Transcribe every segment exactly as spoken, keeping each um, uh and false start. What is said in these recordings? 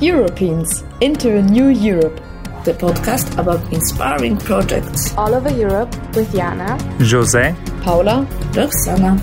Europeans into a New Europe, the podcast about inspiring projects all over Europe with Jana, Jose, Paula, Roxana.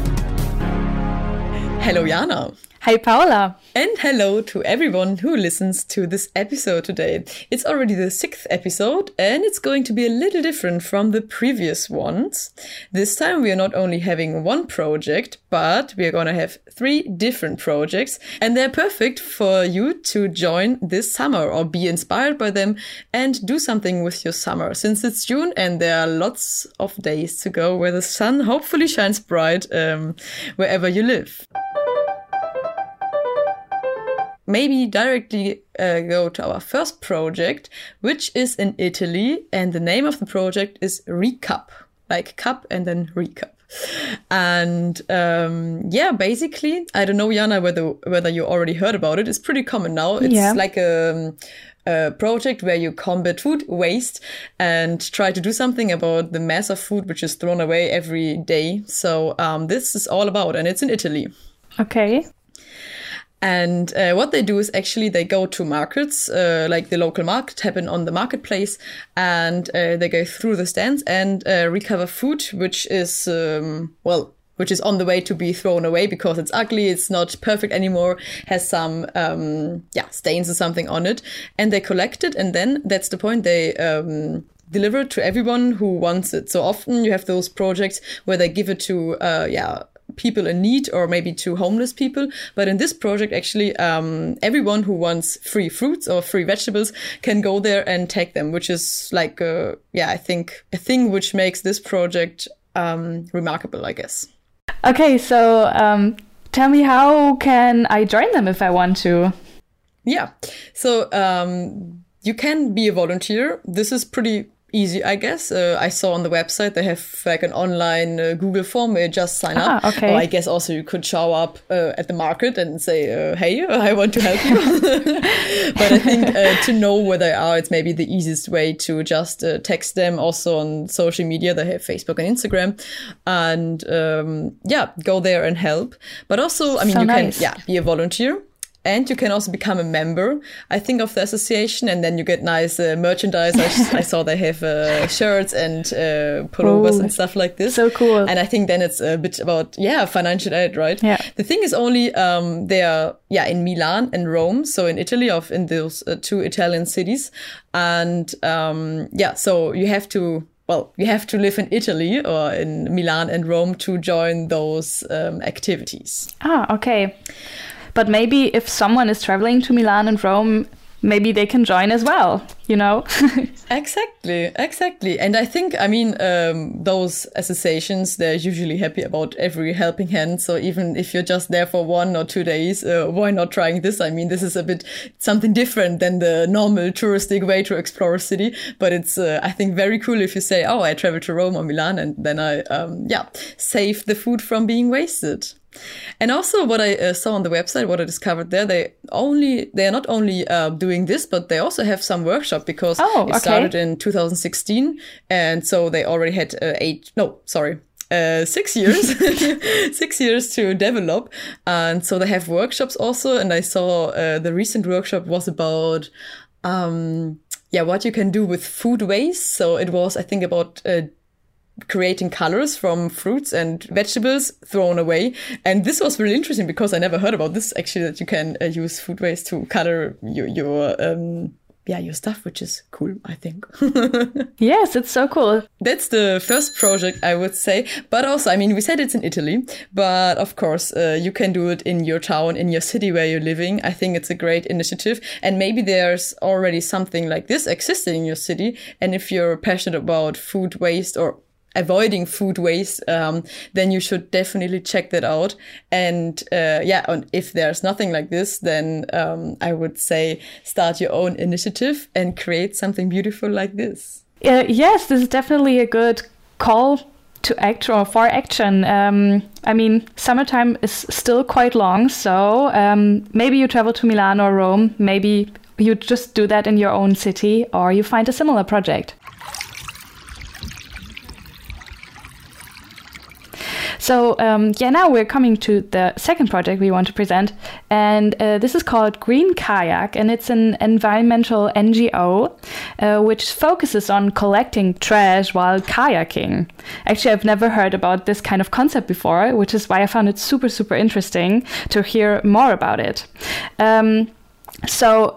Hello, Jana. Hi, Paula. And hello to everyone who listens to this episode today. It's already the sixth episode and it's going to be a little different from the previous ones. This time we are not only having one project, but we are going to have three different projects and they're perfect for you to join this summer or be inspired by them and do something with your summer. Since it's June and there are lots of days to go where the sun hopefully shines bright um, wherever you live. Maybe directly uh, go to our first project, which is in Italy, and the name of the project is ReCup, like cup and then ReCup. And um, yeah, basically, I don't know, Jana, whether whether you already heard about it. It's pretty common now. It's yeah. like a, a project where you combat food waste and try to do something about the mass of food which is thrown away every day. So um, this is all about, and it's in Italy. Okay. And uh, what they do is actually they go to markets, uh, like the local market, happen on the marketplace, and uh, they go through the stands and uh, recover food, which is, um, well, which is on the way to be thrown away because it's ugly, it's not perfect anymore, has some um, yeah stains or something on it. And they collect it, and then that's the point, they um, deliver it to everyone who wants it. So often you have those projects where they give it to, uh, yeah, people in need or maybe to homeless people. But in this project, actually, um, everyone who wants free fruits or free vegetables can go there and take them, which is like, uh, yeah, I think a thing which makes this project um, remarkable, I guess. Okay, so um, tell me, how can I join them if I want to? Yeah, so um, you can be a volunteer. This is pretty easy, I guess. Uh, I saw on the website they have like an online uh, Google form where you just sign ah, up. Okay. Or I guess also you could show up uh, at the market and say, uh, hey, I want to help you. But I think uh, to know where they are, it's maybe the easiest way to just uh, text them. Also on social media, they have Facebook and Instagram. And um, yeah, go there and help. But also, I mean, so you nice. can yeah be a volunteer. And you can also become a member, I think, of the association. And then you get nice uh, merchandise. I, just, I saw they have uh, shirts and uh, pullovers and stuff like this. So cool. And I think then it's a bit about, yeah, financial aid, right? Yeah. The thing is only um, they are, yeah, in Milan and Rome. So in Italy, of in those uh, two Italian cities. And um, yeah, so you have to... Well, you have to live in Italy or in Milan and Rome to join those um, activities. Ah, okay. But maybe if someone is traveling to Milan and Rome, maybe they can join as well, you know? Exactly, exactly. And I think, I mean, um, those associations, they're usually happy about every helping hand. So even if you're just there for one or two days, uh, why not trying this? I mean, this is a bit something different than the normal touristic way to explore a city. But it's, uh, I think, very cool if you say, oh, I travel to Rome or Milan and then I, um, yeah, save the food from being wasted. And also what I uh, saw on the website, what I discovered there, they only they are not only uh, doing this, but they also have some workshop because oh, it okay. started in two thousand sixteen. And so they already had uh, eight, no, sorry, uh, six years, six years to develop. And so they have workshops also. And I saw uh, the recent workshop was about... Um, yeah, what you can do with food waste. So it was, I think, about... Uh, creating colors from fruits and vegetables thrown away. And this was really interesting because I never heard about this, actually, that you can uh, use food waste to color your, your um, yeah, your stuff, which is cool, I think. Yes, it's so cool. That's the first project, I would say. But also, I mean, we said it's in Italy, but of course, uh, you can do it in your town, in your city where you're living. I think it's a great initiative. And maybe there's already something like this existing in your city. And if you're passionate about food waste or avoiding food waste, um, then you should definitely check that out. And uh, yeah, and if there's nothing like this, then um, I would say start your own initiative and create something beautiful like this. Uh, yes, this is definitely a good call to act or for action. Um, I mean, summertime is still quite long, so um, maybe you travel to Milan or Rome, maybe you just do that in your own city or you find a similar project. So um, yeah, now we're coming to the second project we want to present, and uh, this is called Green Kayak, and it's an environmental N G O uh, which focuses on collecting trash while kayaking. Actually, I've never heard about this kind of concept before, which is why I found it super, super interesting to hear more about it. Um, so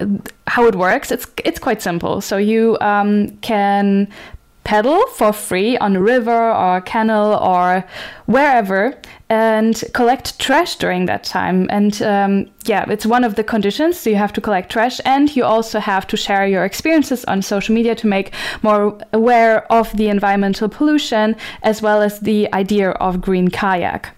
how it works, it's it's quite simple. So you um, can pedal for free on a river or canal or wherever and collect trash during that time. And um, yeah, it's one of the conditions. So you have to collect trash, and you also have to share your experiences on social media to make more aware of the environmental pollution, as well as the idea of Green Kayak.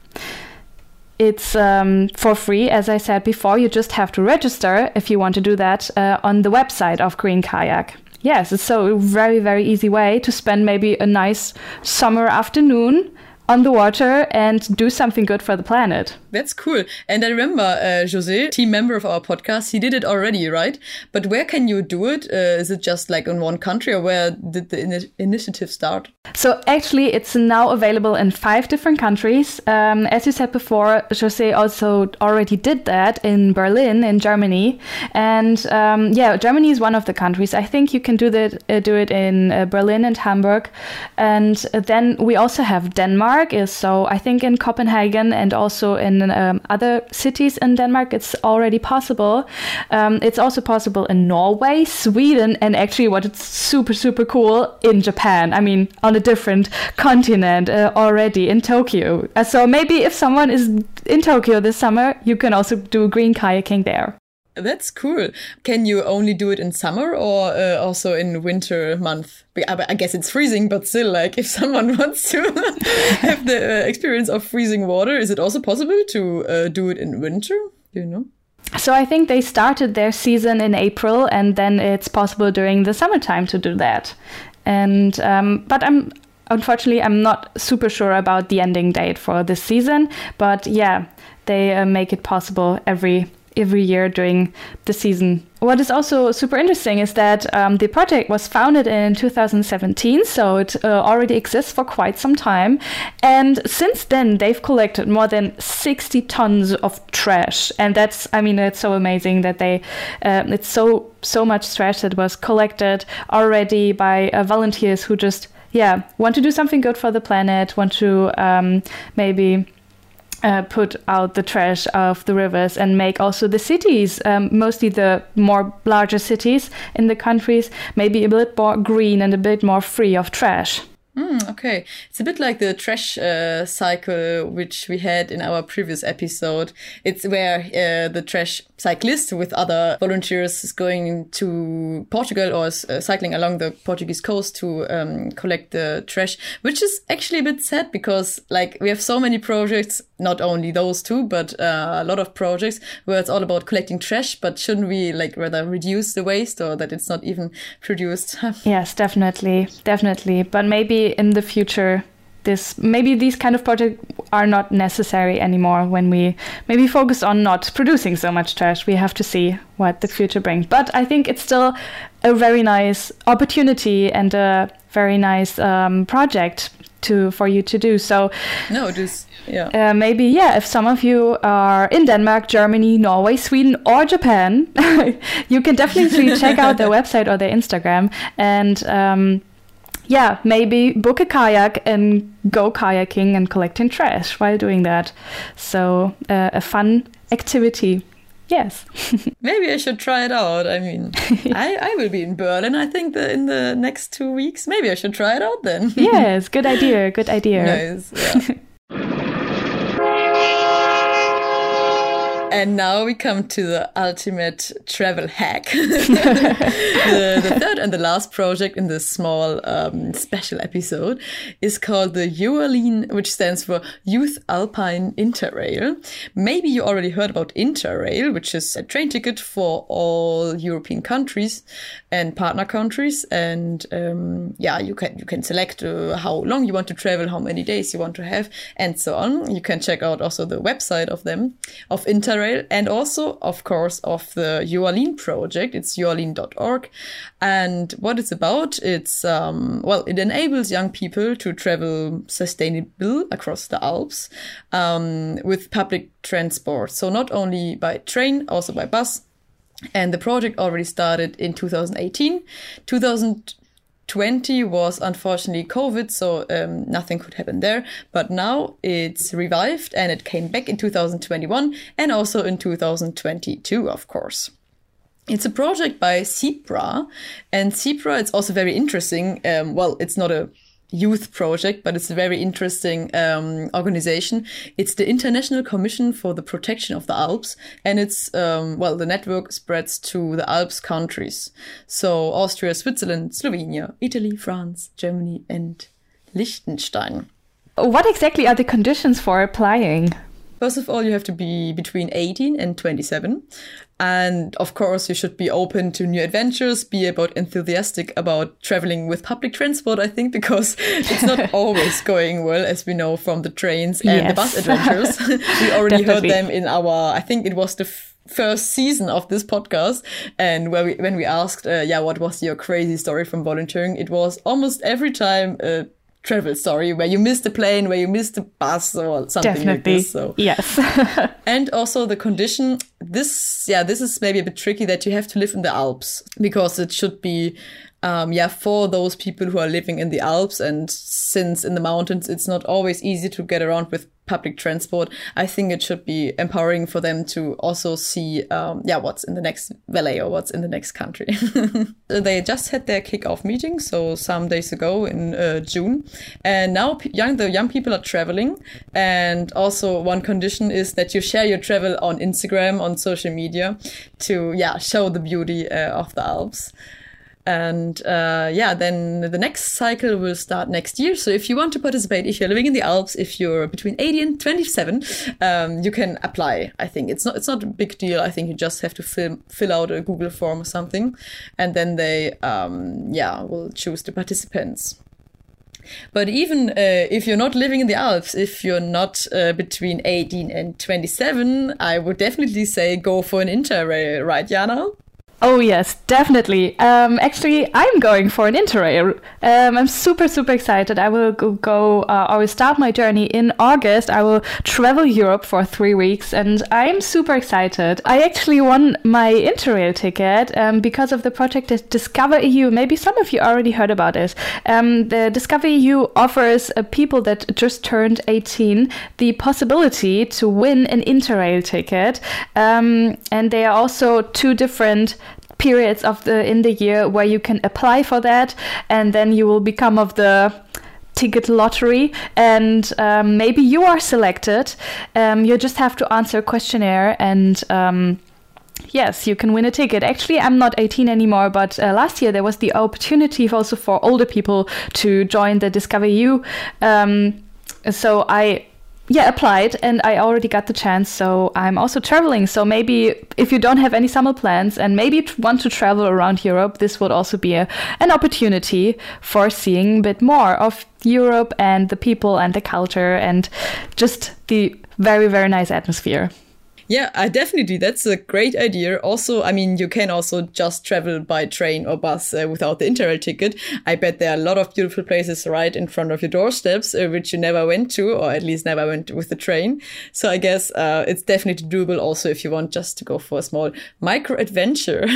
It's um, for free, as I said before. You just have to register if you want to do that uh, on the website of Green Kayak. Yes, it's so a very, very easy way to spend maybe a nice summer afternoon on the water and do something good for the planet. That's cool. And I remember uh, Jose, team member of our podcast, he did it already, right? But where can you do it? Uh, is it just like in one country, or where did the in- initiative start? So actually, it's now available in five different countries. Um, as you said before, Jose also already did that in Berlin, in Germany. And um, yeah, Germany is one of the countries. I think you can do that, uh, do it in uh, Berlin and Hamburg. And then we also have Denmark. Is so I think in Copenhagen and also in um, other cities in Denmark, it's already possible. Um, it's also possible in Norway, Sweden, and actually what it's super, super cool in Japan. I mean, on a different continent uh, already in Tokyo. So maybe if someone is in Tokyo this summer, you can also do green kayaking there. That's cool. Can you only do it in summer, or uh, also in winter month? I guess it's freezing, but still, like, if someone wants to have the uh, experience of freezing water, is it also possible to uh, do it in winter? Do you know? So I think they started their season in April, and then it's possible during the summertime to do that. And um, but I'm unfortunately I'm not super sure about the ending date for this season. But yeah, they uh, make it possible every. every year during the season. What is also super interesting is that um, the project was founded in two thousand seventeen, so it uh, already exists for quite some time. And since then, they've collected more than sixty tons of trash. And that's, I mean, it's so amazing that they, uh, it's so, so much trash that was collected already by uh, volunteers who just, yeah, want to do something good for the planet, want to um, maybe Uh, put out the trash of the rivers and make also the cities, um, mostly the more larger cities in the countries, maybe a bit more green and a bit more free of trash. Mm, okay. It's a bit like the trash uh, cycle, which we had in our previous episode. It's where uh, the trash cyclist with other volunteers is going to Portugal, or is uh, cycling along the Portuguese coast to um, collect the trash, which is actually a bit sad because, like, we have so many projects, not only those two, but uh, a lot of projects where it's all about collecting trash. But shouldn't we, like, rather reduce the waste, or that it's not even produced? Yes, definitely. Definitely. But maybe in the future, this maybe these kind of projects are not necessary anymore when we maybe focus on not producing so much trash. We have to see what the future brings. But I think it's still a very nice opportunity and a very nice um, project to for you to do. So no, just yeah. Uh, maybe yeah, if some of you are in Denmark, Germany, Norway, Sweden, or Japan, you can definitely check out their website or their Instagram and. Um, Yeah, maybe book a kayak and go kayaking and collecting trash while doing that. So uh, a fun activity. Yes. Maybe I should try it out. I mean, I, I will be in Berlin, I think, the, in the next two weeks. Maybe I should try it out then. Yes, good idea. Good idea. Nice. Yeah. And now we come to the ultimate travel hack. the, the third and the last project in this small um, special episode is called the YOALIN, which stands for Youth Alpine Interrail. Maybe you already heard about Interrail, which is a train ticket for all European countries and partner countries. And um, yeah, you can you can select uh, how long you want to travel, how many days you want to have, and so on. You can check out also the website of them, of Interrail. Interrail, and also, of course, of the YOALIN project. It's yoalin dot org. And what it's about, it's, um, well, it enables young people to travel sustainable across the Alps um, with public transport. So not only by train, also by bus. And the project already started in two thousand eighteen. two thousand twenty was unfortunately COVID, so um, nothing could happen there. But now it's revived and it came back in two thousand twenty-one and also in two thousand twenty-two, of course. It's a project by Cipra. And Cipra, it's also very interesting. Um, well, it's not a youth project, but it's a very interesting um, organization. It's the International Commission for the Protection of the Alps, and it's um, well, the network spreads to the Alps countries, so Austria, Switzerland, Slovenia, Italy, France, Germany, and Liechtenstein. What exactly are the conditions for applying? First of all, you have to be between eighteen and twenty-seven. And of course, you should be open to new adventures, be about enthusiastic about traveling with public transport, I think, because it's not always going well, as we know from the trains and yes. the bus adventures. We already Definitely. heard them in our, I think it was the f- first season of this podcast. And where we, when we asked, uh, yeah, what was your crazy story from volunteering? It was almost every time a travel story where you missed the plane, where you missed the bus or something Definitely. like this. So yes. And also the condition, this yeah, this is maybe a bit tricky, that you have to live in the Alps, because it should be um yeah for those people who are living in the Alps, and since in the mountains it's not always easy to get around with public transport, I think it should be empowering for them to also see um, yeah, what's in the next valley or what's in the next country. They just had their kickoff meeting, so some days ago in uh, June, and now p- young the young people are traveling. And also one condition is that you share your travel on Instagram, on social media, to yeah show the beauty uh, of the Alps. And uh, yeah, then the next cycle will start next year. So if you want to participate, if you're living in the Alps, if you're between eighty and twenty-seven, um, you can apply. I think it's not it's not a big deal. I think you just have to fill fill out a Google form or something, and then they um, yeah will choose the participants. But even uh, if you're not living in the Alps, if you're not uh, between eighteen and twenty-seven, I would definitely say go for an Interrail, right, Jana? Oh, yes, definitely. Um, actually, I'm going for an Interrail. Um, I'm super, super excited. I will go, go uh, I will start my journey in August. I will travel Europe for three weeks and I'm super excited. I actually won my Interrail ticket um, because of the project at Discover E U. Maybe some of you already heard about it. Um, the Discover E U offers uh, people that just turned eighteen the possibility to win an Interrail ticket. Um, and there are also two different periods of the in the year where you can apply for that, and then you will become of the ticket lottery, and um, maybe you are selected. Um, you just have to answer a questionnaire, and um, yes, you can win a ticket. Actually, I'm not eighteen anymore, but uh, last year there was the opportunity also for older people to join the Discover E U. Um, so I Yeah, applied, and I already got the chance, so I'm also traveling. So maybe if you don't have any summer plans and maybe want to travel around Europe, this would also be a, an opportunity for seeing a bit more of Europe and the people and the culture and just the very, very nice atmosphere. Yeah, I definitely. That's a great idea. Also, I mean, you can also just travel by train or bus uh, without the Interrail ticket. I bet there are a lot of beautiful places right in front of your doorsteps, uh, which you never went to, or at least never went with the train. So I guess uh, it's definitely doable also if you want just to go for a small micro adventure.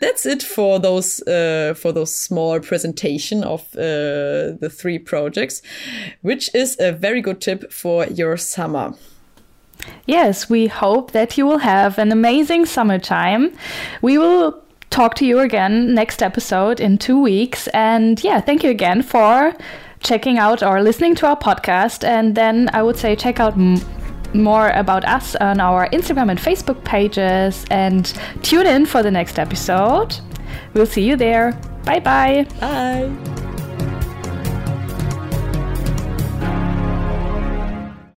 That's it for those uh, for those small presentation of uh, the three projects, which is a very good tip for your summer. Yes, we hope that you will have an amazing summertime. We will talk to you again next episode in two weeks. And yeah, thank you again for checking out or listening to our podcast. And then I would say check out m- more about us on our Instagram and Facebook pages, and tune in for the next episode. We'll see you there. Bye-bye. Bye.